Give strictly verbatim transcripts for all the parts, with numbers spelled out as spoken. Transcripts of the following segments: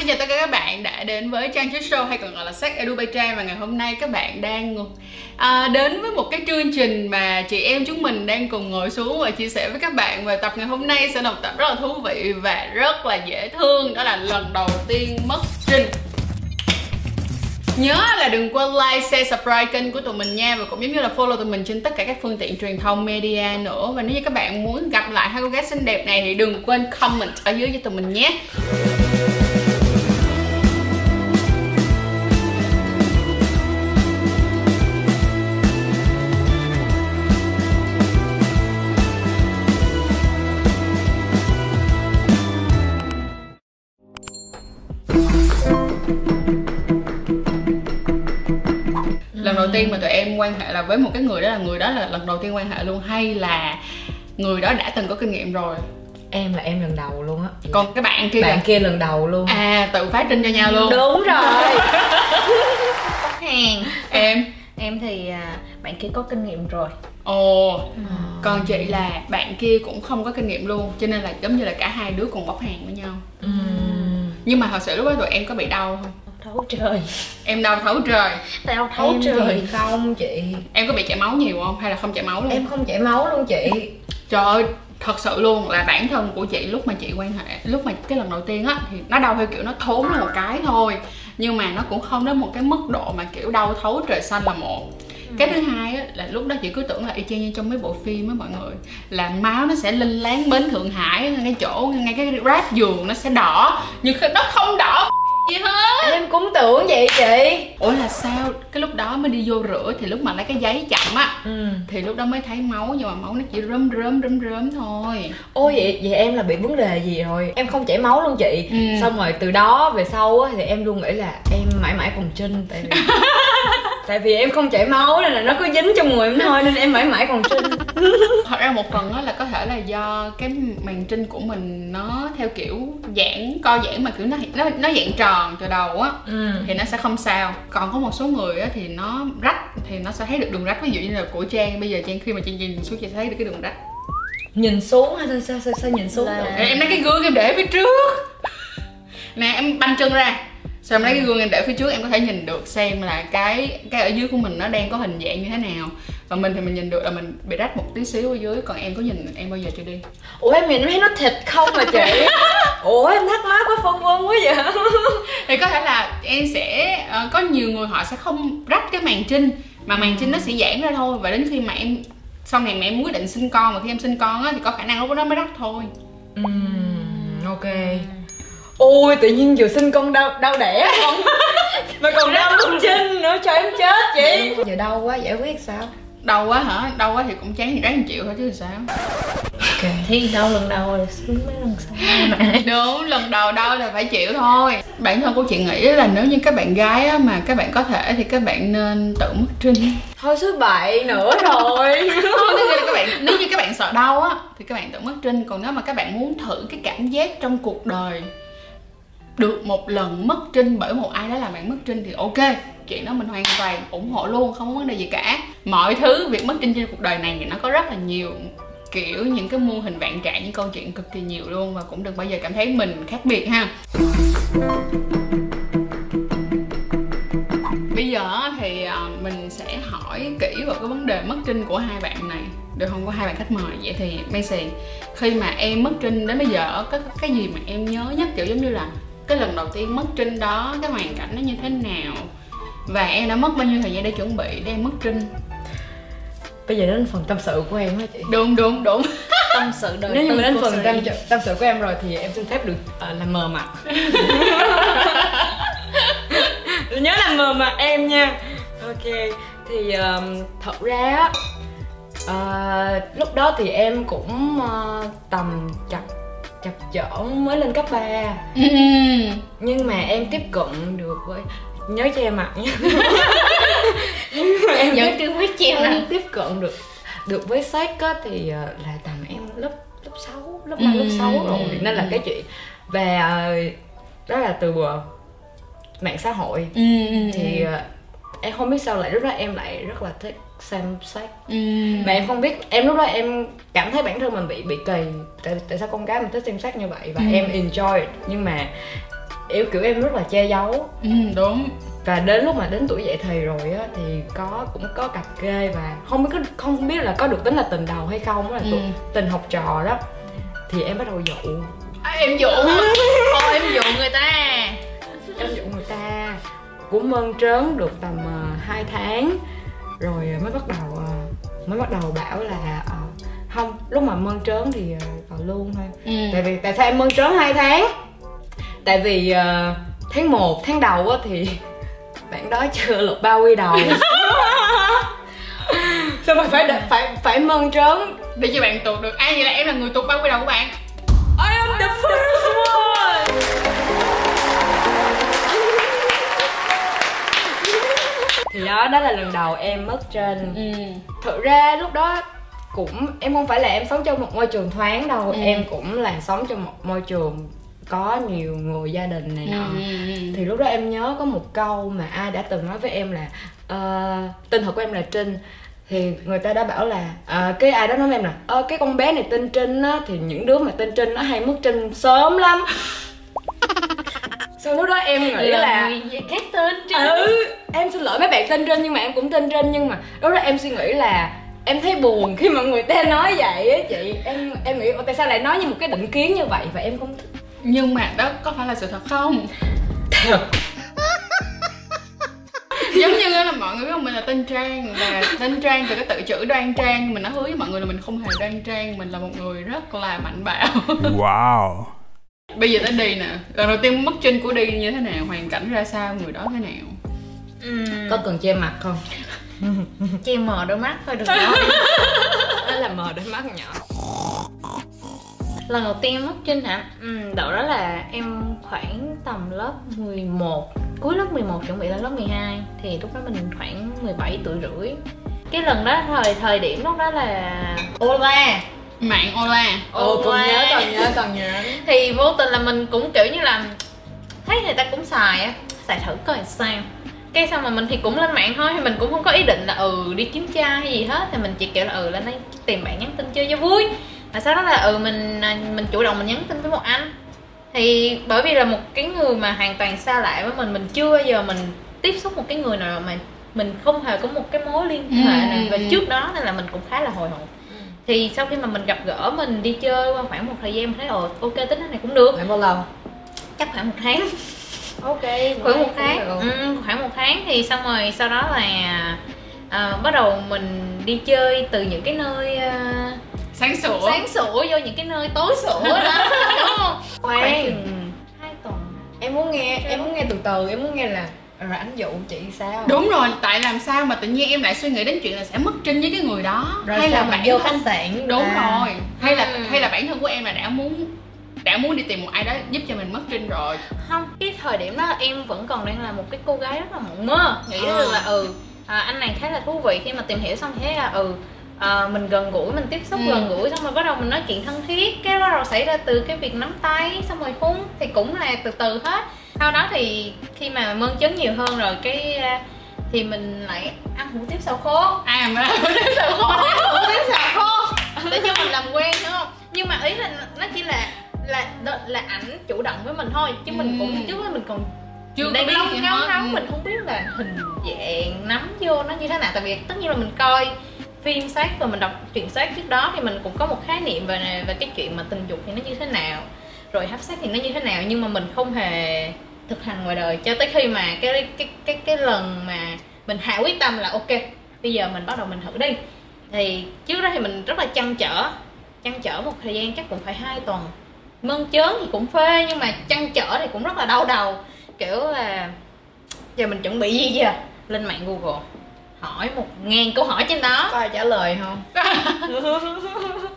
xin chào tất cả các bạn đã đến với Chân Chú show hay còn gọi là Sắc Edu Bay Trang. Và ngày hôm nay các bạn đang à, đến với một cái chương trình mà chị em chúng mình đang cùng ngồi xuống và chia sẻ với các bạn. Và tập ngày hôm nay sẽ là một tập rất là thú vị và rất là dễ thương. Đó là lần đầu tiên mất Trinh. Nhớ là đừng quên like, share, subscribe kênh của tụi mình nha. Và cũng giống như là follow tụi mình trên tất cả các phương tiện truyền thông media nữa. Và nếu như các bạn muốn gặp lại hai cô gái xinh đẹp này thì đừng quên comment ở dưới cho tụi mình nhé. Mà tụi em quan hệ là với một cái người đó, là người đó là lần đầu tiên quan hệ luôn hay là người đó đã từng có kinh nghiệm rồi? Em là em lần đầu luôn á. Còn cái bạn kia bạn là... kia lần đầu luôn à? Tự phát trinh cho nhau luôn. Đúng rồi. Tóc hàng. Em em thì bạn kia có kinh nghiệm rồi. Ồ oh. ừ. Còn chị là bạn kia cũng không có kinh nghiệm luôn, cho nên là giống như là cả hai đứa cùng bóc hàng với nhau. ừ. Nhưng mà thật sự lúc đó tụi em có bị đau không? Thấu trời. Em đau thấu trời. Tao thấu em trời thì không chị. Em có bị chảy máu nhiều không hay là không chảy máu luôn? Em không chảy máu luôn chị. Trời ơi, thật sự luôn là bản thân của chị lúc mà chị quan hệ, lúc mà cái lần đầu tiên á thì nó đau theo kiểu nó thốn là một cái thôi. Nhưng mà nó cũng không đến một cái mức độ mà kiểu đau thấu trời xanh là một. Cái thứ hai á, là lúc đó chị cứ tưởng là y chang như trong mấy bộ phim á mọi người, là máu nó sẽ linh láng bến Thượng Hải, ngay chỗ ngay cái ráp giường nó sẽ đỏ, nhưng nó không đỏ gì hết. Em cũng tưởng vậy chị. Ủa là sao? Cái lúc đó mới đi vô rửa thì lúc mà lấy cái giấy chậm á ừ. thì lúc đó mới thấy máu, nhưng mà máu nó chỉ rớm rớm rớm rớm thôi. Ôi vậy vậy em là bị vấn đề gì rồi? Em không chảy máu luôn chị. ừ. Xong rồi từ đó về sau á thì em luôn nghĩ là em mãi mãi còn Trinh, tại vì tại vì em không chảy máu nên là nó cứ dính trong người em thôi, nên em mãi mãi còn Trinh. Thật ra một phần đó là có thể là do cái màn Trinh của mình nó theo kiểu giãn, co giãn mà kiểu nó nó, nó dạng tròn từ đầu á, ừ. thì nó sẽ không sao. Còn có một số người á thì nó rách thì nó sẽ thấy được đường rách. Ví dụ như là của Trang bây giờ, Trang khi mà Trang nhìn xuống chị thấy được cái đường rách. Nhìn xuống hay sao, sao, sao, sao nhìn xuống là... Em lấy cái gương em để phía trước nè, em banh chân ra. Xong lấy cái gương em để phía trước, em có thể nhìn được xem là cái cái ở dưới của mình nó đang có hình dạng như thế nào. Và mình thì mình nhìn được là mình bị rách một tí xíu ở dưới. Còn em có nhìn em bao giờ chưa đi? Ủa em nhìn thấy nó thịt không mà chị. Ủa em thắc mắc quá, phân vân quá vậy. Thì có thể là em sẽ uh, có nhiều người họ sẽ không rách cái màng trinh, mà màng trinh nó sẽ giãn ra thôi. Và đến khi mà em sau này mẹ em quyết định sinh con, và khi em sinh con á, thì có khả năng lúc đó mới rách thôi. Uhm, ok. Ôi tự nhiên vừa sinh con đau đau đẻ không? Mà còn đau con Trinh nữa, cho em chết chị. Giờ đau quá giải quyết sao? Đau quá hả? Đau quá thì cũng chán thì ráng chịu thôi chứ sao. Ok. Thì đau lần đầu rồi xuống mấy lần sau này. Đúng, lần đầu đau là phải chịu thôi. Bản thân của chị nghĩ là nếu như các bạn gái á, mà các bạn có thể thì các bạn nên tự mất Trinh. Thôi số bậy nữa rồi. Nếu như các bạn sợ đau á thì các bạn tự mất Trinh. Còn nếu mà các bạn muốn thử cái cảm giác trong cuộc đời được một lần mất Trinh bởi một ai đó làm bạn mất Trinh thì ok, chuyện đó mình hoàn toàn ủng hộ luôn, không có vấn đề gì cả. Mọi thứ, việc mất Trinh trên cuộc đời này thì nó có rất là nhiều kiểu, những cái mô hình vạn trạng, những câu chuyện cực kỳ nhiều luôn. Và cũng đừng bao giờ cảm thấy mình khác biệt ha. Bây giờ thì mình sẽ hỏi kỹ vào cái vấn đề mất Trinh của hai bạn này, được không? Có hai bạn khách mời. Vậy thì Messi, khi mà em mất Trinh đến bây giờ, có cái gì mà em nhớ nhất, kiểu giống như là cái lần đầu tiên mất Trinh đó, cái hoàn cảnh nó như thế nào, và em đã mất bao nhiêu thời gian để chuẩn bị để em mất Trinh? Bây giờ đến phần tâm sự của em hả chị? Đúng đúng đúng. Tâm sự đời tư. Nếu như đến phần tâm, tâm sự của em rồi thì em xin phép được uh, làm mờ mặt. Nhớ làm mờ mặt em nha. Ok. Thì uh, thật ra uh, lúc đó thì em cũng uh, tầm chặt chập chởn mới lên cấp ba. ừ. Nhưng mà em tiếp cận được với, nhớ che mặt nha. Em vẫn chưa biết che mặt. Tiếp cận được được với sách á thì là tầm em lớp lớp sáu, lớp năm, ừ. lớp sáu rồi, nên là cái chuyện về đó là từ mạng xã hội. ừ. Thì em không biết sao lại lúc đó em lại rất là thích xem sách. ừ. Mà em không biết, em lúc đó em cảm thấy bản thân mình bị bị kỳ, tại, tại sao con gái mình thích xem sách như vậy, và ừ. em enjoy. Nhưng mà Yêu kiểu em rất là che giấu. Ừ, đúng. Và đến lúc mà đến tuổi dậy thì rồi á thì có cũng có cặp ghê và không biết không biết là có được tính là tình đầu hay không, đó là ừ. tình học trò đó. Thì em bắt đầu dụ. À, em dụ hả? Thôi em dụ người ta. Em dụ người ta. Cũng mơn trớn được tầm hai uh, tháng rồi mới bắt đầu uh, mới bắt đầu bảo là uh, không, lúc mà mơn trớn thì uh, vào luôn thôi. Ừ. Tại vì tại sao em mơn trớn hai tháng? Tại vì uh, tháng một, tháng đầu á thì bạn đó chưa lột bao quy đầu. Sao mà phải phải phải, phải mơn trớn để cho bạn tuột được. Ai vậy, là em là người tuột bao quy đầu của bạn. I am the first one. Thì đó, đó là lần đầu em mất trinh. Ừ. Thực ra lúc đó cũng em không phải là em sống trong một môi trường thoáng đâu, ừ. em cũng là sống trong một môi trường có nhiều người gia đình này nọ. Ừ. Thì lúc đó em nhớ có một câu mà ai đã từng nói với em là uh, tên thật của em là Trinh. Thì người ta đã bảo là uh, cái ai đó nói với em là ơ cái con bé này tên Trinh á, thì những đứa mà tên Trinh nó hay mất trinh sớm lắm. Sau lúc đó em nghĩ là khác tên Trinh. Ừ, em xin lỗi mấy bạn tên Trinh nhưng mà em cũng tên Trinh, nhưng mà lúc đó em suy nghĩ là em thấy buồn khi mà người ta nói vậy á chị. Em em nghĩ tại sao lại nói như một cái định kiến như vậy và em không thích. Nhưng mà đó có phải là sự thật không? Thật. Giống như là mọi người biết không, mình là tên Trang, và tên Trang từ cái tự chữ đoan trang. Mình đã hứa với mọi người là mình không hề đoan trang, mình là một người rất là mạnh bạo. Wow. Bây giờ tới Đi nè, lần đầu tiên mất trinh của Đi như thế nào, hoàn cảnh ra sao, người đó thế nào? Uhm. Có cần che mặt không? Che mờ đôi mắt thôi, đừng nói. Đó là mờ đôi mắt nhỏ. Lần đầu tiên em mất trinh hả? Ừ, đậu đó là em khoảng tầm lớp mười một, cuối lớp mười một chuẩn bị lên lớp mười hai. Thì lúc đó mình khoảng mười bảy tuổi rưỡi. Cái lần đó, thời thời điểm lúc đó là Ola. Mạng Ola. Ồ, còn nhớ, còn nhớ, còn nhớ. Thì vô tình là mình cũng kiểu như là thấy người ta cũng xài á, xài thử coi sao. Cái xong mà mình thì cũng lên mạng thôi, thì mình cũng không có ý định là ừ đi kiếm trai hay gì hết. Thì mình chỉ kiểu là ừ lên đây tìm bạn nhắn tin chơi cho vui. Mà sau đó là ừ mình mình chủ động mình nhắn tin với một anh. Thì bởi vì là một cái người mà hoàn toàn xa lạ với mình, mình chưa bao giờ mình tiếp xúc một cái người nào mà mình không hề có một cái mối liên hệ nào và trước đó, nên là mình cũng khá là hồi hộp. Ừ. Thì sau khi mà mình gặp gỡ, mình đi chơi qua khoảng một thời gian, mình thấy ồ ok tính thế này cũng được. Khoảng bao lâu? Chắc khoảng một tháng. Ok, khoảng một tháng. Ừ, khoảng một tháng thì xong rồi sau đó là à, bắt đầu mình đi chơi từ những cái nơi à, sáng sủa sáng sủa vô những cái nơi tối sủa đó. Đúng không? Khoảng chừng hai tuần. Em muốn nghe, em muốn nghe từ từ, em muốn nghe là rồi anh dụ chị sao. Đúng rồi, tại làm sao mà tự nhiên em lại suy nghĩ đến chuyện là sẽ mất trinh với cái người đó, rồi hay là bản vô thân tiện. Đúng à. Rồi hay là ừ. hay là bản thân của em là đã muốn đã muốn đi tìm một ai đó giúp cho mình mất trinh rồi. Không, cái thời điểm đó em vẫn còn đang là một cái cô gái rất là mộng mơ, nghĩ được à. Là ừ à, anh này khá là thú vị, khi mà tìm hiểu xong thế là ừ à, mình gần gũi, mình tiếp xúc ừ. gần gũi, xong rồi bắt đầu mình nói chuyện thân thiết. Cái bắt đầu xảy ra từ cái việc nắm tay, xong rồi hôn, thì cũng là từ từ hết. Sau đó thì khi mà mơn trớn nhiều hơn rồi cái thì mình lại ăn hủ tiếu xào khô. À mình ăn hủ tiếu xào khô. Ăn hủ tiếu xào khô để cho mình làm quen, đúng không? Nhưng mà ý là nó chỉ là là là ảnh chủ động với mình thôi, chứ mình cũng trước đó mình còn chưa đang lóng ngóng ngóng, mình không biết là hình dạng nắm vô nó như thế nào. Tại vì tất nhiên là mình coi phim sách và mình đọc truyện sách trước đó thì mình cũng có một khái niệm về về cái chuyện mà tình dục thì nó như thế nào, rồi hấp sách thì nó như thế nào, nhưng mà mình không hề thực hành ngoài đời cho tới khi mà cái cái cái cái lần mà mình hạ quyết tâm là ok bây giờ mình bắt đầu mình thử đi. Thì trước đó thì mình rất là chăn trở chăn trở một thời gian, chắc cũng phải hai tuần. Mơn trớn thì cũng phê, nhưng mà chăn trở thì cũng rất là đau đầu, kiểu là giờ mình chuẩn bị gì giờ. Lên mạng Google hỏi một ngàn câu hỏi trên đó, có ai trả lời không?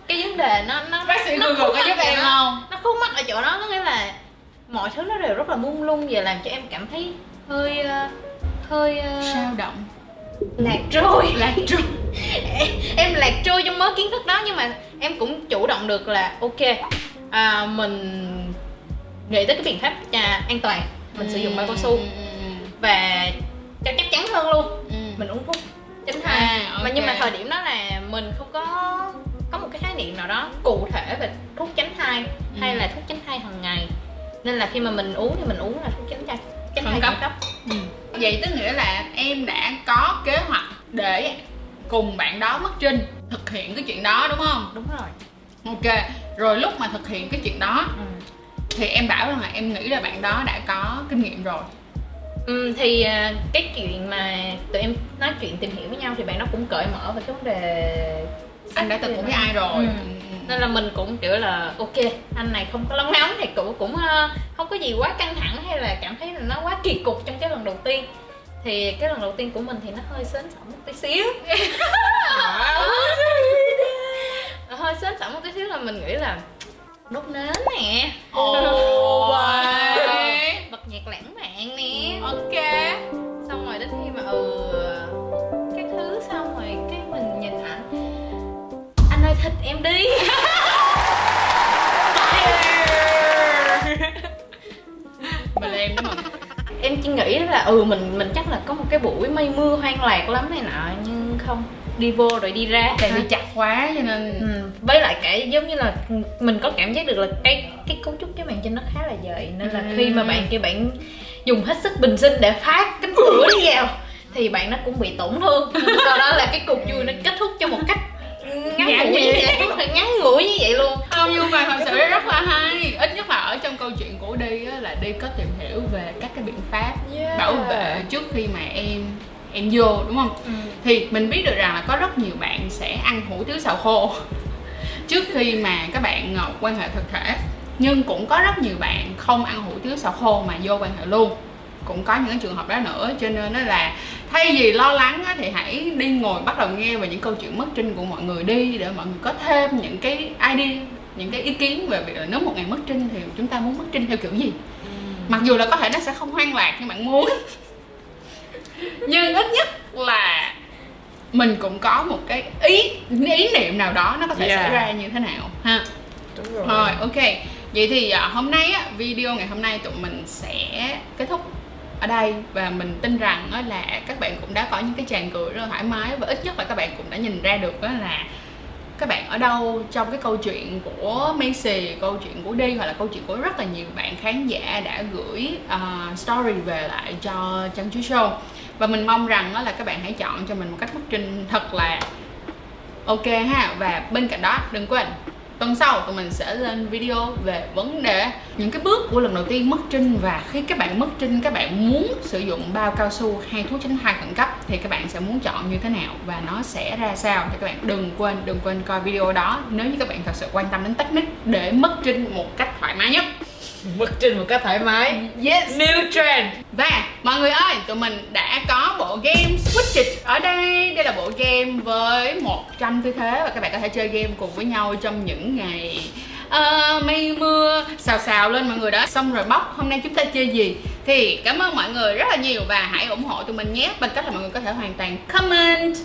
Cái vấn đề nó nó bác sĩ Google có giúp em không, nó khúc mắc ở chỗ đó. Có nghĩa là mọi thứ nó đều rất là mông lung và làm cho em cảm thấy hơi hơi sao động, lạc trôi lạc trôi em, em lạc trôi trong mớ kiến thức đó. Nhưng mà em cũng chủ động được là ok à, mình nghĩ tới cái biện pháp à, an toàn, mình sử dụng bao cao su và cho chắc chắn hơn luôn, mình uống thuốc tránh thai. À, okay. Mà nhưng mà thời điểm đó là mình không có có một cái khái niệm nào đó cụ thể về thuốc tránh thai ừ. hay là thuốc tránh thai hàng ngày. Nên là khi mà mình uống thì mình uống là không chấm chanh, chấm hai cấp. cấp. Ừ. Vậy tức nghĩa là em đã có kế hoạch để cùng bạn đó mất trinh thực hiện cái chuyện đó đúng không? Đúng rồi. Ok, rồi lúc mà thực hiện cái chuyện đó ừ. thì em bảo rằng là em nghĩ là bạn đó đã có kinh nghiệm rồi. Ừ, thì cái chuyện mà tụi em nói chuyện tìm hiểu với nhau thì bạn nó cũng cởi mở về cái vấn đề anh đã từng cùng với ai rồi. Ừ. Nên là mình cũng kiểu là ok, anh này không có lóng nóng thì cũng cũng không có gì quá căng thẳng hay là cảm thấy là nó quá kỳ cục trong cái lần đầu tiên. Thì cái lần đầu tiên của mình thì nó hơi sến sẩm một tí xíu. Hơi sến sẩm một tí xíu là mình nghĩ là đốt nến nè. Oh, bật nhạc lãng mạn nè. Ok. Xong rồi đến khi mà ừ các thứ xong rồi cái mình nhìn ảnh. Anh ơi thịt em đi. Mình em đúng không? Em chỉ nghĩ là ừ mình mình chắc là có một cái buổi mây mưa hoang lạc lắm này nọ, nhưng không, đi vô rồi đi ra tại vì chặt quá cho nên ừ. với lại cái giống như là mình có cảm giác được là cái cái cấu trúc cái màn trên nó khá là dày nên là ừ. khi mà bạn kia bạn dùng hết sức bình sinh để phá cánh cửa đi vào thì bạn nó cũng bị tổn thương. Sau đó là cái cuộc vui nó kết thúc cho một cách ngắn ngủi như vậy, ngắn ngủi như vậy luôn. Không, nhưng mà thật sự rất là hay, ít nhất là ở trong câu chuyện của Đi á, là Đi có tìm hiểu về các cái biện pháp yeah. bảo vệ trước khi mà em em vô đúng không? Ừ. Thì mình biết được rằng là có rất nhiều bạn sẽ ăn hủ tiếu xào khô trước khi mà các bạn quan hệ thực thể, nhưng cũng có rất nhiều bạn không ăn hủ tiếu xào khô mà vô quan hệ luôn, cũng có những cái trường hợp đó nữa. Cho nên đó là thay vì lo lắng á, thì hãy đi ngồi bắt đầu nghe về những câu chuyện mất trinh của mọi người đi, để mọi người có thêm những cái idea, những cái ý kiến về việc là nếu một ngày mất trinh thì chúng ta muốn mất trinh theo kiểu gì. Ừ. Mặc dù là có thể nó sẽ không hoang lạc như bạn muốn nhưng ít nhất là mình cũng có một cái ý ý niệm nào đó nó có thể yeah. xảy ra như thế nào ha. Đúng rồi. Rồi ok, vậy thì hôm nay video ngày hôm nay tụi mình sẽ kết thúc ở đây, và mình tin rằng là các bạn cũng đã có những cái tràng cười rất là thoải mái, và ít nhất là các bạn cũng đã nhìn ra được là các bạn ở đâu trong cái câu chuyện của Messi, câu chuyện của Đi, hoặc là câu chuyện của rất là nhiều bạn khán giả đã gửi uh, story về lại cho Chân Chú Show. Và mình mong rằng là các bạn hãy chọn cho mình một cách bức tranh thật là ok ha. Và bên cạnh đó đừng quên tuần sau tụi mình sẽ lên video về vấn đề những cái bước của lần đầu tiên mất trinh, và khi các bạn mất trinh các bạn muốn sử dụng bao cao su hay thuốc tránh thai khẩn cấp thì các bạn sẽ muốn chọn như thế nào và nó sẽ ra sao. Thì các bạn đừng quên đừng quên coi video đó nếu như các bạn thật sự quan tâm đến technique để mất trinh một cách thoải mái nhất. Mất trinh một cách thoải mái. Yes, new trend. Và mọi người ơi, tụi mình đã có bộ game Switch It ở đây. Đây là bộ game với một trăm tư thế và các bạn có thể chơi game cùng với nhau trong những ngày uh, mây mưa xào xào lên mọi người đó. Xong rồi bóc hôm nay chúng ta chơi gì. Thì cảm ơn mọi người rất là nhiều và hãy ủng hộ tụi mình nhé, bằng cách là mọi người có thể hoàn toàn comment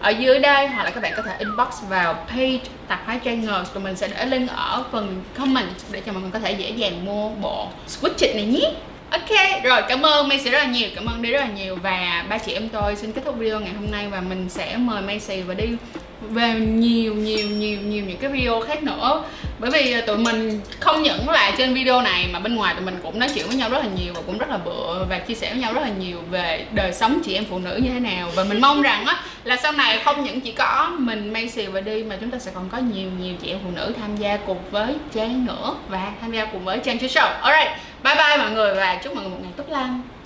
ở dưới đây, hoặc là các bạn có thể inbox vào page Tạp Hóa Channel, tụi mình sẽ để link ở phần comment để cho mọi người có thể dễ dàng mua bộ Switch It này nhé. Ok, rồi cảm ơn Messi rất là nhiều, cảm ơn Đi rất là nhiều, và ba chị em tôi xin kết thúc video ngày hôm nay, và mình sẽ mời Messi và Đi về nhiều nhiều nhiều nhiều những cái video khác nữa, bởi vì tụi mình không những là trên video này mà bên ngoài tụi mình cũng nói chuyện với nhau rất là nhiều và cũng rất là bựa và chia sẻ với nhau rất là nhiều về đời sống chị em phụ nữ như thế nào. Và mình mong rằng á là sau này không những chỉ có mình Messi và Đi mà chúng ta sẽ còn có nhiều nhiều chị em phụ nữ tham gia cùng với Trang nữa và tham gia cùng với Chân Chú Show. Alright, bye bye mọi người và chúc mọi người một ngày tốt lành.